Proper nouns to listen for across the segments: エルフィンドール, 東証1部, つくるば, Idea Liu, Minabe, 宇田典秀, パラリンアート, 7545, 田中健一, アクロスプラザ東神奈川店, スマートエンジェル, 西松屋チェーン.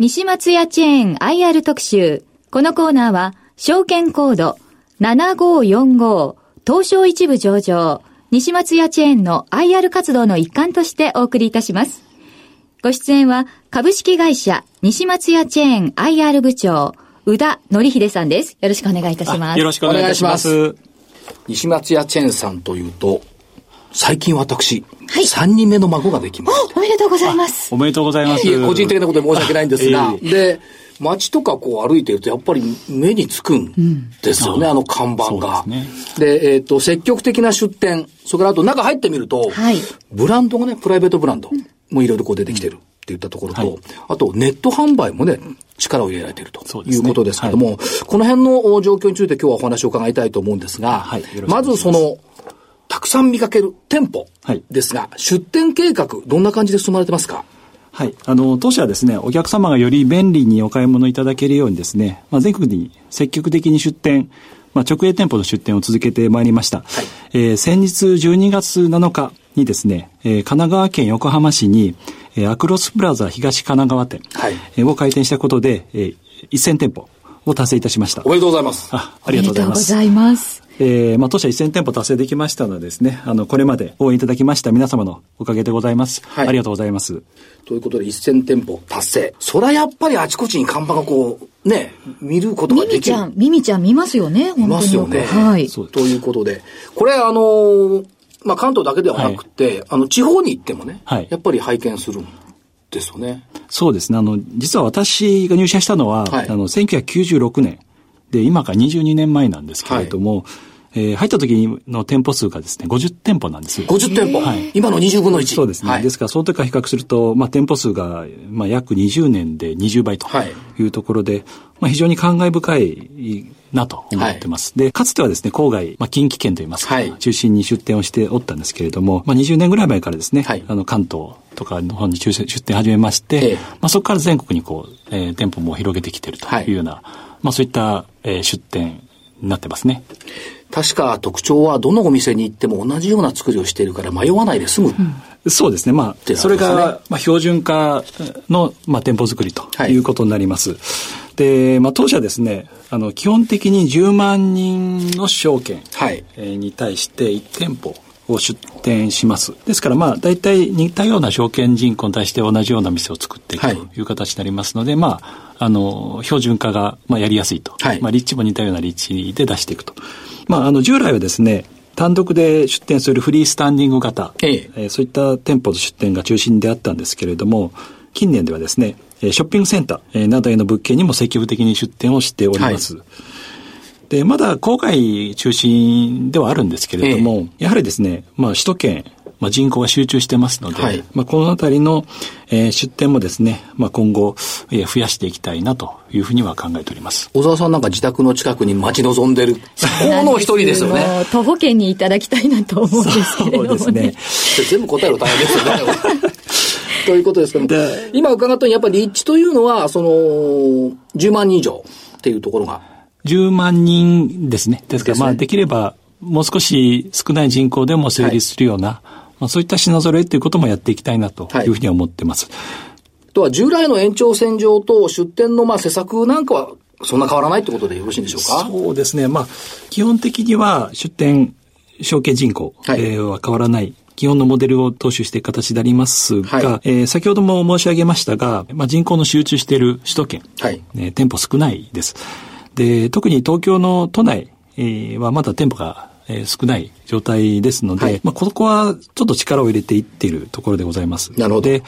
西松屋チェーン IR 特集。このコーナーは、証券コード7545東証一部上場西松屋チェーンの IR 活動の一環としてお送りいたします。ご出演は、株式会社西松屋チェーン IR 部長、宇田典秀さんです。よろしくお願いいたします。よろしくお願いいたします。西松屋チェーンさんというと、最近私、はい、3人目の孫ができました。おめでとうございます。おめでとうございます。いえ、個人的なことで申し訳ないんですが、で、街とかこう歩いてるとやっぱり目につくんですよね、うん、あの看板が。で、積極的な出店、それからあと中入ってみると、はい、ブランドがね、プライベートブランドもいろいろこう出てきてるっていったところと、はい、あとネット販売もね、力を入れられているということですけども、はい、この辺の状況について今日はお話を伺いたいと思うんですが、はい、まずその、たくさん見かける店舗ですが、はい、出店計画どんな感じで進まれてますか？はい、当社はですね、お客様がより便利にお買い物いただけるようにですね、全国に積極的に出店、直営店舗の出店を続けてまいりました。はい、先日12月7日にですね、神奈川県横浜市に、アクロスプラザ東神奈川店を開店したことで、1000店舗を達成いたしました。おめでとうございます。ありがとうございます。おめでとうございます。当社1000店舗達成できましたのでですね、これまで応援いただきました皆様のおかげでございます。はい、ありがとうございます。ということで1000店舗達成。そりゃやっぱりあちこちに看板がこう、ね、見ることができる。ミミちゃん見ますよね、本当に。見ますよね。はい。ということで、これ関東だけではなくて、はい、地方に行ってもね、はい、やっぱり拝見するんですよね。そうですね。実は私が入社したのは、はい、1996年。で、今から22年前なんですけれども、はい入った時の店舗数がですね、50店舗なんですよ。50店舗、はい、今の20分の1。そうですね。はい、ですから、その時から比較すると、店舗数が、約20年で20倍というところで、はい非常に感慨深いなと思ってます。はい、で、かつてはですね、郊外、近畿圏といいますか、はい、中心に出店をしておったんですけれども、20年ぐらい前からですね、はい、関東とかの方に出店始めまして、そこから全国にこう、店舗も広げてきてるというような、そういった、出店になってますね。確か特徴はどのお店に行っても同じような作りをしているから迷わないで済む、そうですね。それが、標準化の、店舗作りということになります。はい、で、当社ですね、基本的に10万人の証券に対して1店舗を出店します。ですから、大体似たような証券人口に対して同じような店を作っていくという形になりますので、標準化が、やりやすいと。はい、立地も似たような立地で出していくと。従来はですね、単独で出店するフリースタンディング型、そういった店舗の出店が中心であったんですけれども、近年ではですね、ショッピングセンターなどへの物件にも積極的に出店をしております。はい、で、まだ郊外中心ではあるんですけれども、やはりですね、首都圏、人口が集中してますので、このあたりの、出店もですね、今後、増やしていきたいなというふうには考えております。小沢さんなんか自宅の近くに待ち望んでる、の一人ですよね。徒歩圏にいただきたいなと思うんですけれどもね。そうですね。全部答えると大変ですよね。ということですけども、今伺ったようにやっぱり立地というのは、10万人以上っていうところが。10万人ですね。ですから、できれば、もう少し少ない人口でも成立するような、そういった品揃えということもやっていきたいなというふうに思ってます。とは従来の延長線上と出店の施策なんかはそんな変わらないということでよろしいんでしょうか？そうですね。基本的には出店承継人口は変わらない。基本のモデルを踏襲していく形でありますが、先ほども申し上げましたが、人口の集中している首都圏、店舗少ないです。で、特に東京の都内はまだ店舗が少ない状態ですので、ここはちょっと力を入れていっているところでございます。なるほど。で、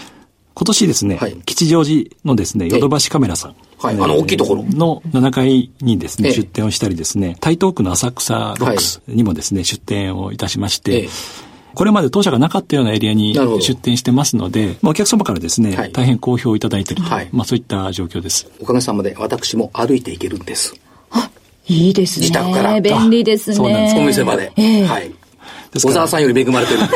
今年ですね、吉祥寺のですね、ヨドバシカメラさん。大きいところ。の7階にですね、出店をしたりですね、台東区の浅草ロックスにもですね、出店をいたしまして、これまで当社がなかったようなエリアに出店してますので、お客様からですね、大変好評をいただいていると、そういった状況です。おかげさまで私も歩いていけるんです。いいですね。自宅から。便利ですね。そうなんです。お店まで。小沢さんより恵まれてるんで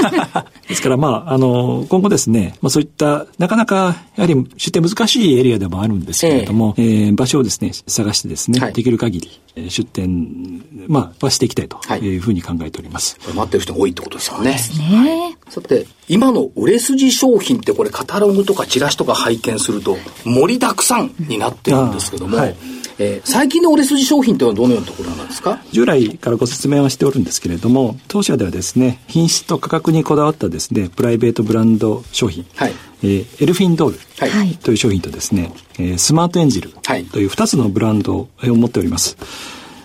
す。ですから、今後ですね、そういった、なかなか、やはり出店難しいエリアでもあるんですけれども、場所をですね、探してですね、はい、できる限り、出店、はしていきたいというふうに考えております。はい、これ待ってる人多いってことですよね。そうですね。さて、今の売れ筋商品ってこれ、カタログとかチラシとか拝見すると、盛りだくさんになってるんですけども、はい、最近の売れ筋商品というのはどのようなところなんですか？従来からご説明はしておるんですけれども、当社ではですね、品質と価格にこだわったですね、プライベートブランド商品、はい、エルフィンドール、はい、という商品とですね、スマートエンジルという2つのブランドを持っております。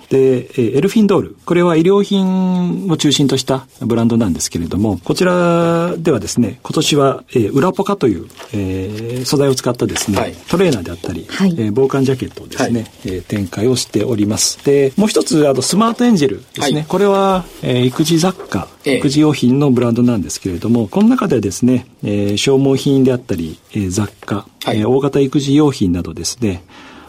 で、エルフィンドール、これは医療品を中心としたブランドなんですけれども、こちらではですね、今年は、裏ポカという、素材を使ったですね、はい、トレーナーであったり、はい、防寒ジャケットをですね、はい、展開をしております。で、もう一つ、スマートエンジェルですね、はい、これは、育児雑貨、育児用品のブランドなんですけれども、この中でですね、消耗品であったり、雑貨、はい、大型育児用品などですね、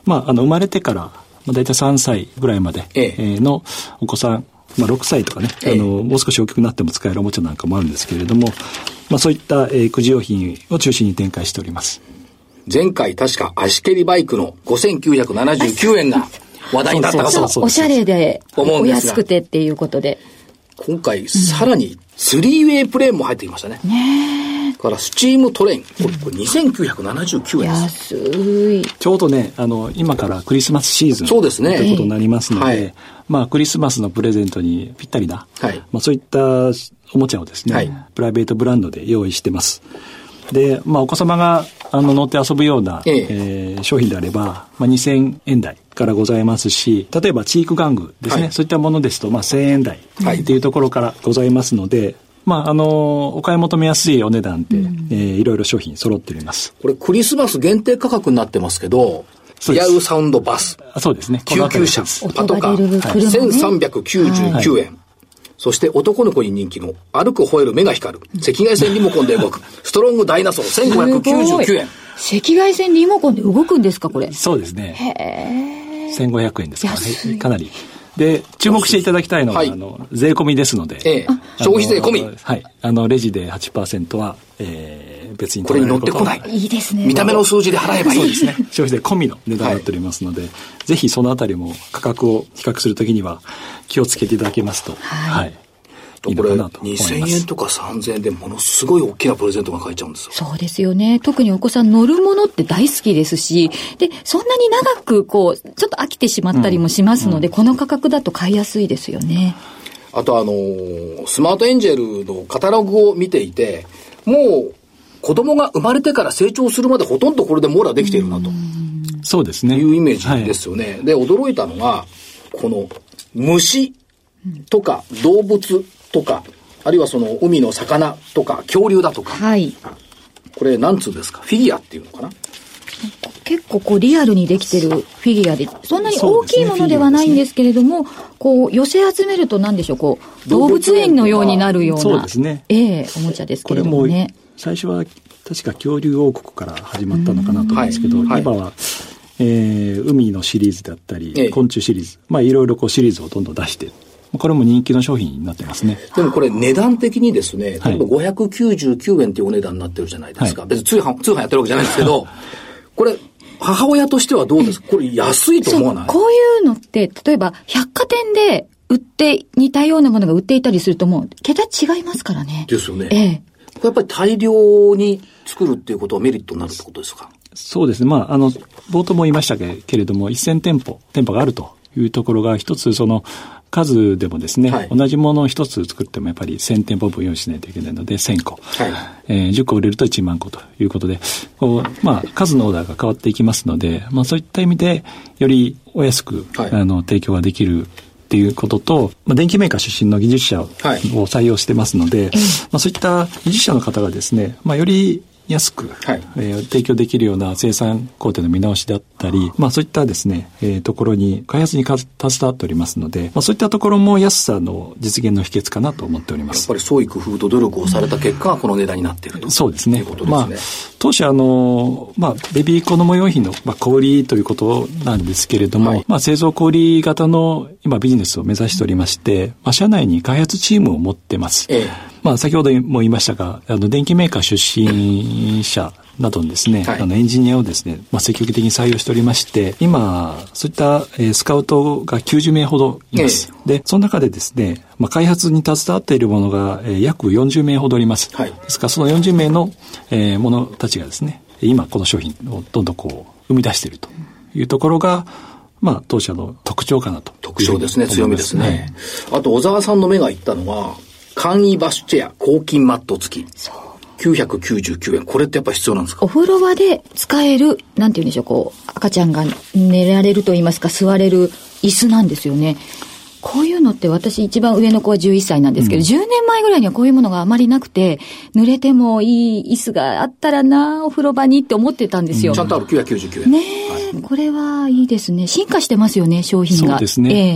生まれてからだいたい3歳ぐらいまでのお子さん、6歳とかね、もう少し大きくなっても使えるおもちゃなんかもあるんですけれども、そういった育児用品を中心に展開しております。前回確か足蹴りバイクの5,979円が話題になったかと。おしゃれでお安くてっていうことで。今回さらに3ウェイプレーンも入ってきましたね。ねえ。からスチームトレイン、これ2,979円です。安い。ちょうどね、今からクリスマスシーズン、そうですね、ということになりますので、はい、クリスマスのプレゼントにぴったりな、はい、そういったおもちゃをですね、はい、プライベートブランドで用意してます。で、お子様が乗って遊ぶような、商品であれば、2,000 円台からございますし、例えばチーク玩具ですね、はい、そういったものですと、1,000 円台っていうところからございますので、はい、お買い求めやすいお値段で、いろいろ商品揃っております。これクリスマス限定価格になってますけど、リアルサウンドバス、そうですね、救急車、パトカー、1,399円。そして男の子に人気の歩く吠える目が光る赤外線リモコンで動くストロングダイナソー、1,599円。赤外線リモコンで動くんですか、これ？そうですね。1,500円ですからね、かなり。で、注目していただきたいのは、はい、税込みですので、消費税込み、はい、レジで 8% は、別にこれに乗ってこない。いいですね。見た目の数字で払えばいい。そうですね。消費税込みの値段になっておりますので、はい、ぜひそのあたりも価格を比較するときには気をつけていただけますと、はい、はい、いいのかなと思います。これ 2,000 円とか 3,000 円でものすごい大きなプレゼントが買えちゃうんですよ。そうですよね。特にお子さん乗るものって大好きですし、で、そんなに長くちょっと飽きてしまったりもしますので、この価格だと買いやすいですよね。あとスマートエンジェルのカタログを見ていて、もう子供が生まれてから成長するまでほとんどこれで網羅できているなと。そうですね。いうイメージですよね。はい、で、驚いたのが、この虫とか動物とか、あるいはその海の魚とか恐竜だとか、はい、これ何つうんですか、フィギュアっていうのかな。結構リアルにできてるフィギュアで、そんなに大きいものではないんですけれども、ね、寄せ集めると何でしょう、動物園のようになるような、そうですね、おもちゃですけれどもね。これも最初は確か恐竜王国から始まったのかなと思うんですけど、はい、今は、海のシリーズだったり、昆虫シリーズ、いろいろシリーズをどんどん出して、これも人気の商品になってますね。でもこれ値段的にですね、例えば599円というお値段になってるじゃないですか。はい、別に通販やってるわけじゃないですけど、これ母親としてはどうですか？これ安いと思わない？こういうのって例えば百貨店で似たようなものが売っていたりすると、もう桁違いますからね。ですよね。これやっぱり大量に作るっていうことはメリットになるってことですか？そうですね。冒頭も言いましたけれども、1000店舗があるというところが一つ、その数でもですね、はい、同じものを一つ作ってもやっぱり1000店舗分用意しないといけないので1000個、はい、10個売れると1万個ということで、数のオーダーが変わっていきますので、そういった意味でよりお安く、はい、提供ができるっていうことと、電機メーカー出身の技術者を採用してますので、そういった技術者の方がですね、より安く、はい提供できるような生産工程の見直しだったり、まあ、そういったですね、ところに開発に携わっておりますので、まあ、そういったところも安さの実現の秘訣かなと思っております。やっぱり創意工夫と努力をされた結果この値段になっているとそうですね。ということですね。まあ、当初ベビー子ども用品の、小売りということなんですけれども、はい製造小売型の今ビジネスを目指しておりまして、社内に開発チームを持ってます。先ほども言いましたが、電機メーカー出身者などのですね、エンジニアをですね、積極的に採用しておりまして、今、そういったスカウトが90名ほどいます。で、その中でですね、開発に携わっているものが約40名ほどいます。ですから、その40名のものたちがですね、今この商品をどんどん生み出しているというところが、当社の特徴かなと。特徴ですね、強みですね。あと、小沢さんの目が言ったのは、簡易バスチェア抗菌マット付き999円。これってやっぱ必要なんですか？お風呂場で使えるなんて言うんでしょう、赤ちゃんが寝られると言いますか座れる椅子なんですよね。こういうのって私一番上の子は11歳なんですけど、10年前ぐらいにはこういうものがあまりなくて、濡れてもいい椅子があったらなお風呂場にって思ってたんですよ。ちゃんとある999円ねえ、はい、これはいいですね。進化してますよね商品が。そうですね、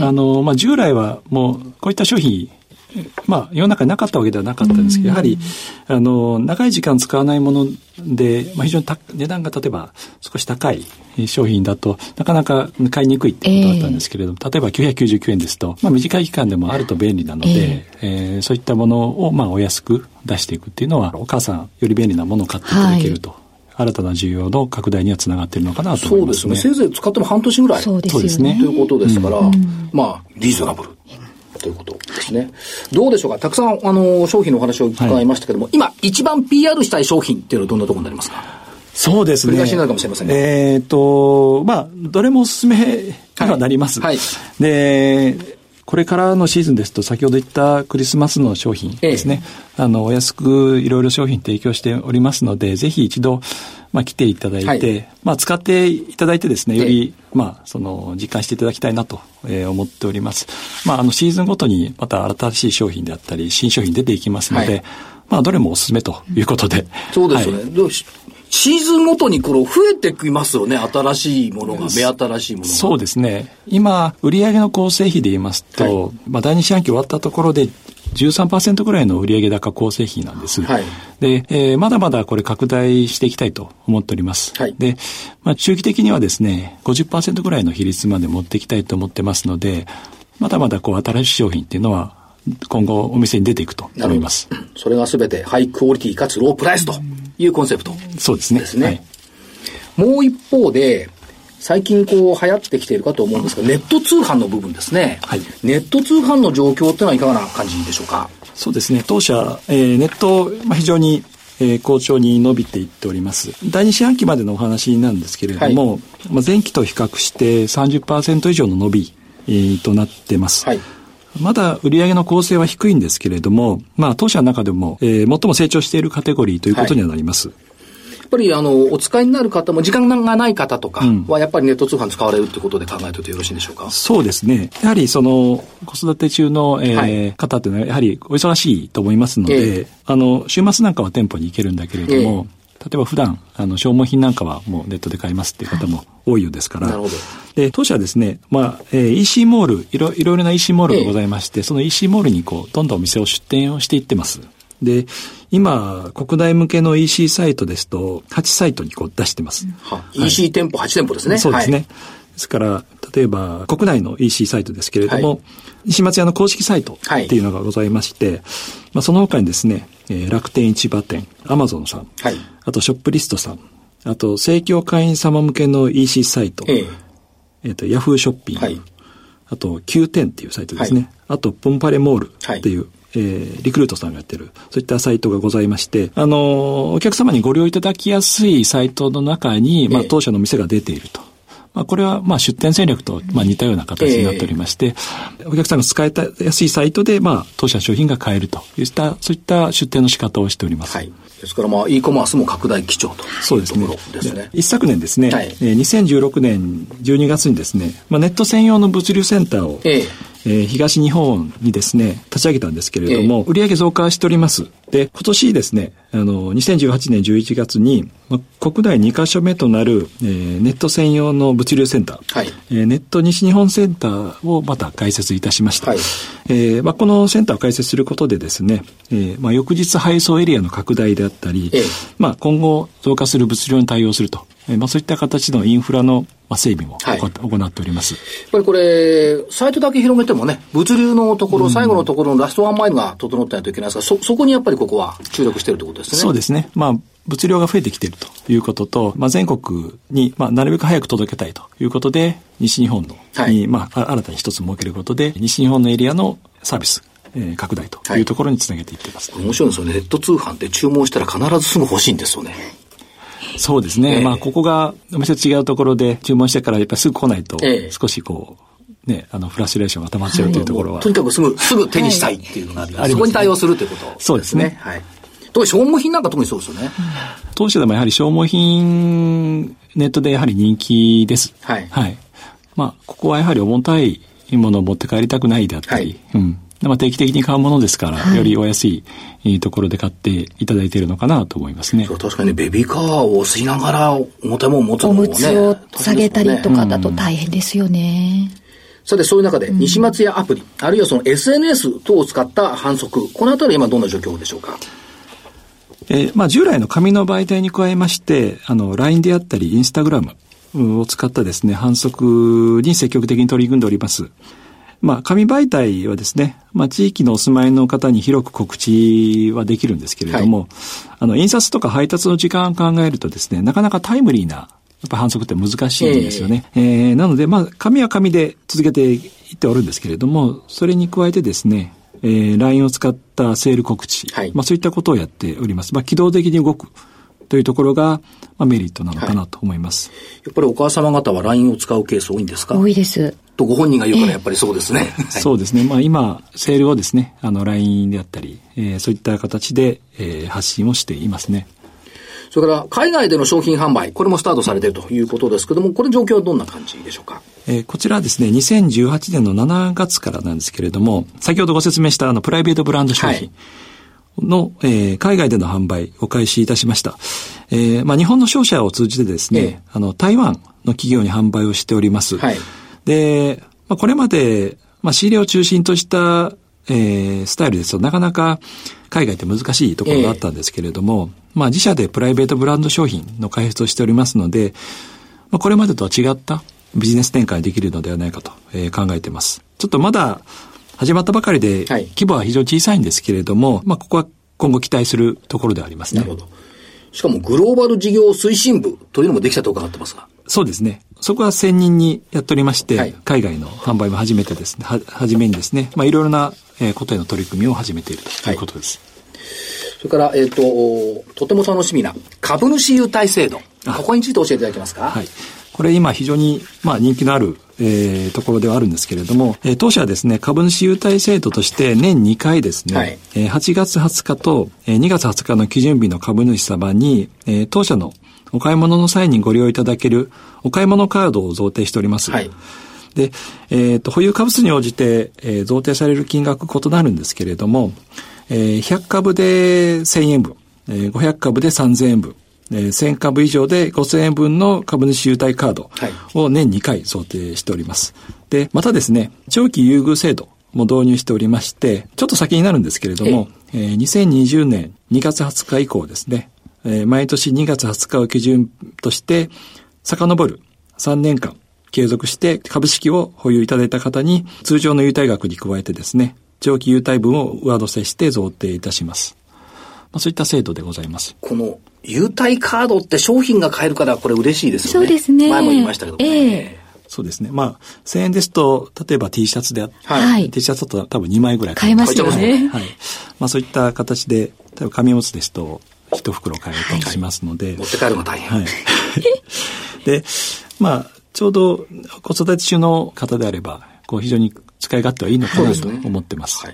従来はもうこういった商品世の中になかったわけではなかったんですけど、やはり長い時間使わないもので、非常に値段が例えば少し高い商品だとなかなか買いにくいってことだったんですけれども、例えば999円ですと、短い期間でもあると便利なので、そういったものをお安く出していくっていうのはお母さんより便利なものを買っていただけると、新たな需要の拡大にはつながっているのかなと思いますね。そうですね。せいぜい使っても半年ぐらいそうですねということですから、リーズナブルということですね。どうでしょうか。たくさん商品のお話を伺いましたけども、今一番 PR したい商品っていうのはどんなところになりますか？そうですね。繰り返しになるかもしれませんが、どれもおすすめにはなります。はいはい、でこれからのシーズンですと先ほど言ったクリスマスの商品ですね。お安くいろいろ商品提供しておりますので、ぜひ一度来ていただいて、使っていただいてですね、より実感していただきたいなと思っております。シーズンごとにまた新しい商品であったり新商品出ていきますので、どれもおすすめということで。そうですよね。シーズンごとに増えてきますよね。新しいものが、目新しいものが。そうですね。今売上の構成比で言いますと、第2四半期終わったところで 13% ぐらいの売上高構成比なんです。で、まだまだこれ拡大していきたいと思っております。で、中期的にはですね、50% ぐらいの比率まで持っていきたいと思ってますので、まだまだ新しい商品っていうのは今後お店に出ていくと思います。それが全てハイクオリティかつロープライスというコンセプトですね。そうですね。もう一方で最近流行ってきているかと思うんですが、ネット通販の部分ですね。ネット通販の状況というのはいかがな感じでしょうか？そうですね。当社、ネット、非常に好調に伸びていっております。第2四半期までのお話なんですけれども、前期と比較して 30% 以上の伸び、となってます。まだ売上の構成は低いんですけれども、当社の中でも、最も成長しているカテゴリーということにはなります。やっぱりお使いになる方も時間がない方とかはやっぱりネット通販使われるということで考えておいてよろしいでしょうか？そうですね。やはり子育て中の、方というのはやはりお忙しいと思いますので、週末なんかは店舗に行けるんだけれども、例えば普段消耗品なんかはもうネットで買いますっていう方も多いようですから、で当社はですね、EC モールいろいろな EC モールがございまして、その EC モールにどんどんお店を出店をしていってます。で今国内向けの EC サイトですと8サイトに出してます。EC 店舗8店舗ですね。そうですね。ですから例えば国内の EC サイトですけれども、西松屋の公式サイトっていうのがございまして、その他にですね、楽天市場店、アマゾンさん、あとショップリストさん、あと生協会員様向けの EC サイト、ヤフーショッピング、あと Q 店っていうサイトですね、あとポンパレモールっていう、リクルートさんがやってるそういったサイトがございまして、お客様にご利用いただきやすいサイトの中に、当社の店が出ていると。これは出店戦略と似たような形になっておりまして、お客さんが使いやすいサイトで当社商品が買えるといったそういった出店の仕方をしております。ですからe コマースも拡大基調というところですね。一昨年ですね、2016年12月にですね、ネット専用の物流センターを東日本にですね、立ち上げたんですけれども、売上増加しております。で、今年ですね、2018年11月に、国内2カ所目となる、ネット専用の物流センター、はい、ネット西日本センターをまた開設いたしました。はい、このセンターを開設することでですね、翌日配送エリアの拡大であったり、今後増加する物流に対応すると、そういった形のインフラの整備も、はい、行っております。やっぱりこれ、サイトだけ広げてもね、物流のところ、最後のところのラストワンマイルが整ってないといけないですが、そこにやっぱりここは注力しているということですね。そうですね。物量が増えてきているということと、全国に、なるべく早く届けたいということで、西日本のに、新たに一つ設けることで、西日本のエリアのサービス、拡大というところにつなげていっています。面白いですよね。ネット通販って注文したら必ずすぐ欲しいんですよね。そうですね。ここがお店と違うところで注文してからやっぱりすぐ来ないと、少しフラストレーションが溜まっちゃうというところは。とにかくすぐ手にしたいっていうのがあります。そこに対応するということですね。そうですね。はい。特に消耗品なんか特にそうですよね。当社でもやはり消耗品、ネットでやはり人気です。はい。はい。ここはやはり重たいものを持って帰りたくないであったり、はい、うん。定期的に買うものですから、はい、よりお安いところで買っていただいているのかなと思いますね。そう、確かにベビーカーを吸いながら重たいものを持つのもね。おむつを下げたりとかだと大変ですよね。さて、そういう中で西松屋アプリ、あるいはその SNS 等を使った販促、このあたりは今どんな状況でしょうか。従来の紙の媒体に加えまして、LINE であったり、Instagram を使ったですね、販促に積極的に取り組んでおります。紙媒体はですね、地域のお住まいの方に広く告知はできるんですけれども、はい、印刷とか配達の時間を考えるとですね、なかなかタイムリーな、やっぱ販促って難しいんですよね。なので、紙は紙で続けていっておるんですけれども、それに加えてですね、LINE を使ったセール告知、はい、そういったことをやっております。機動的に動くというところが、メリットなのかなと思います。はい、やっぱりお母様方は LINE を使うケース多いんですか？多いです。とご本人が言うからやっぱりそうですね。そうですね。今、セールをですね、LINE であったり、そういった形で、発信をしていますね。それから、海外での商品販売、これもスタートされているということですけども、これ状況はどんな感じでしょうか？こちらはですね、2018年の7月からなんですけれども、先ほどご説明したプライベートブランド商品の、海外での販売を開始いたしました。日本の商社を通じてですね、台湾の企業に販売をしております。はい、で、これまで、仕入れを中心とした、スタイルですと、なかなか海外って難しいところがあったんですけれども、自社でプライベートブランド商品の開発をしておりますので、これまでとは違ったビジネス展開できるのではないかと、考えています。ちょっとまだ始まったばかりで、規模は非常に小さいんですけれども、ここは今後期待するところではありますね。なるほど。しかもグローバル事業推進部というのもできたと伺ってますが。そうですね。そこは専任にやっておりまして、はい、海外の販売も初めにですね、いろいろなことへの取り組みを始めているということです。はい、それから、とても楽しみな株主優待制度。ここについて教えていただけますか？はい。これ今非常に、人気のある、ところではあるんですけれども、当社はですね、株主優待制度として年2回ですね、はい、8月20日と2月20日の基準日の株主様に、当社のお買い物の際にご利用いただけるお買い物カードを贈呈しております。はい、で、保有株数に応じて、贈呈される金額異なるんですけれども、100株で1000円分、500株で3000円分、1000株以上で5000円分の株主優待カードを年2回贈呈しております。で、またですね、長期優遇制度も導入しておりまして、ちょっと先になるんですけれども、2020年2月20日以降ですね、毎年2月20日を基準として、遡る3年間継続して株式を保有いただいた方に、通常の優待額に加えてですね、長期優待分を上乗せして贈呈いたします。そういった制度でございます。この優待カードって商品が買えるからこれ嬉しいですよね。そうですね。前も言いましたけどね。そうですね。1000円ですと、例えば T シャツで、はい、T シャツだと多分2枚ぐらい買えますよね。はい。そういった形で、例えば紙おむつですと、一袋買えるとしますので、はい、持って帰るの大変。はい、で、ちょうど子育て中の方であれば、非常に使い勝手はいいのかなと思ってます。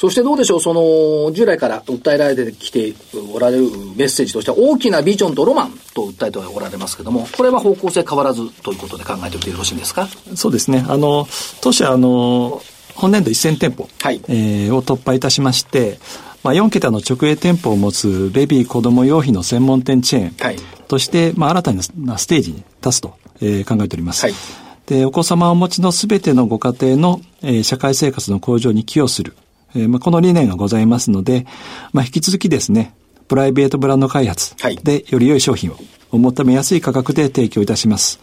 そしてどうでしょう、その従来から訴えられてきておられるメッセージとしては大きなビジョンとロマンと訴えておられますけども、これは方向性変わらずということで考えておいてよろしいんですか。そうですね、当社本年度1000店舗、はいを突破いたしまして、まあ、4桁の直営店舗を持つベビー子ども用品の専門店チェーンとして、はいまあ、新たなステージに立つと、考えております、はい、でお子様をお持ちのすべてのご家庭の、社会生活の向上に寄与する、まあ、この理念がございますので、まあ、引き続きですねプライベートブランド開発でより良い商品を求めやすい価格で提供いたします、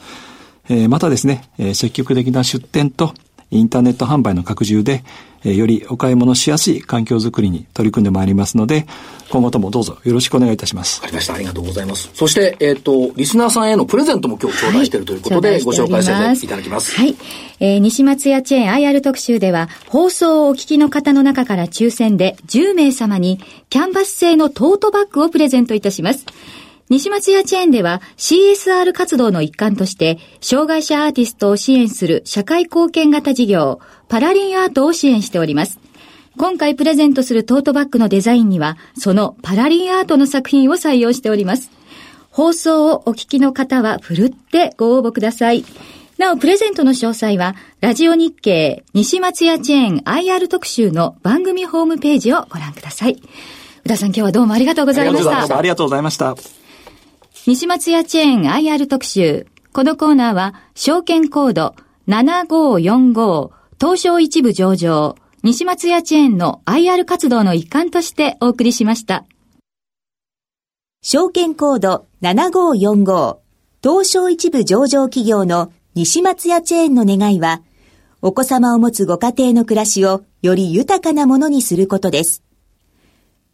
またですね、積極的な出店とインターネット販売の拡充で、よりお買い物しやすい環境づくりに取り組んでまいりますので、今後ともどうぞよろしくお願いいたします。わかりました、ありがとうございます。そして、リスナーさんへのプレゼントも今日頂戴しているということで、はい、ご紹介させていただきます。はい、西松屋チェーン IR 特集では放送をお聞きの方の中から抽選で10名様にキャンバス製のトートバッグをプレゼントいたします。西松屋チェーンでは CSR 活動の一環として障害者アーティストを支援する社会貢献型事業パラリンアートを支援しております。今回プレゼントするトートバッグのデザインにはそのパラリンアートの作品を採用しております。放送をお聞きの方はふるってご応募ください。なおプレゼントの詳細はラジオ日経西松屋チェーン IR 特集の番組ホームページをご覧ください。宇田さん、今日はどうもありがとうございました。ありがとうございました。西松屋チェーン IR 特集。このコーナーは、証券コード7545東証一部上場、西松屋チェーンの IR 活動の一環としてお送りしました。証券コード7545東証一部上場企業の西松屋チェーンの願いは、お子様を持つご家庭の暮らしをより豊かなものにすることです。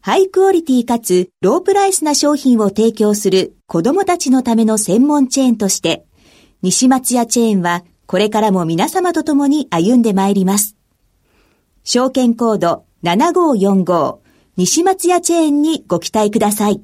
ハイクオリティかつロープライスな商品を提供する子どもたちのための専門チェーンとして、西松屋チェーンはこれからも皆様と共に歩んでまいります。証券コード7545西松屋チェーンにご期待ください。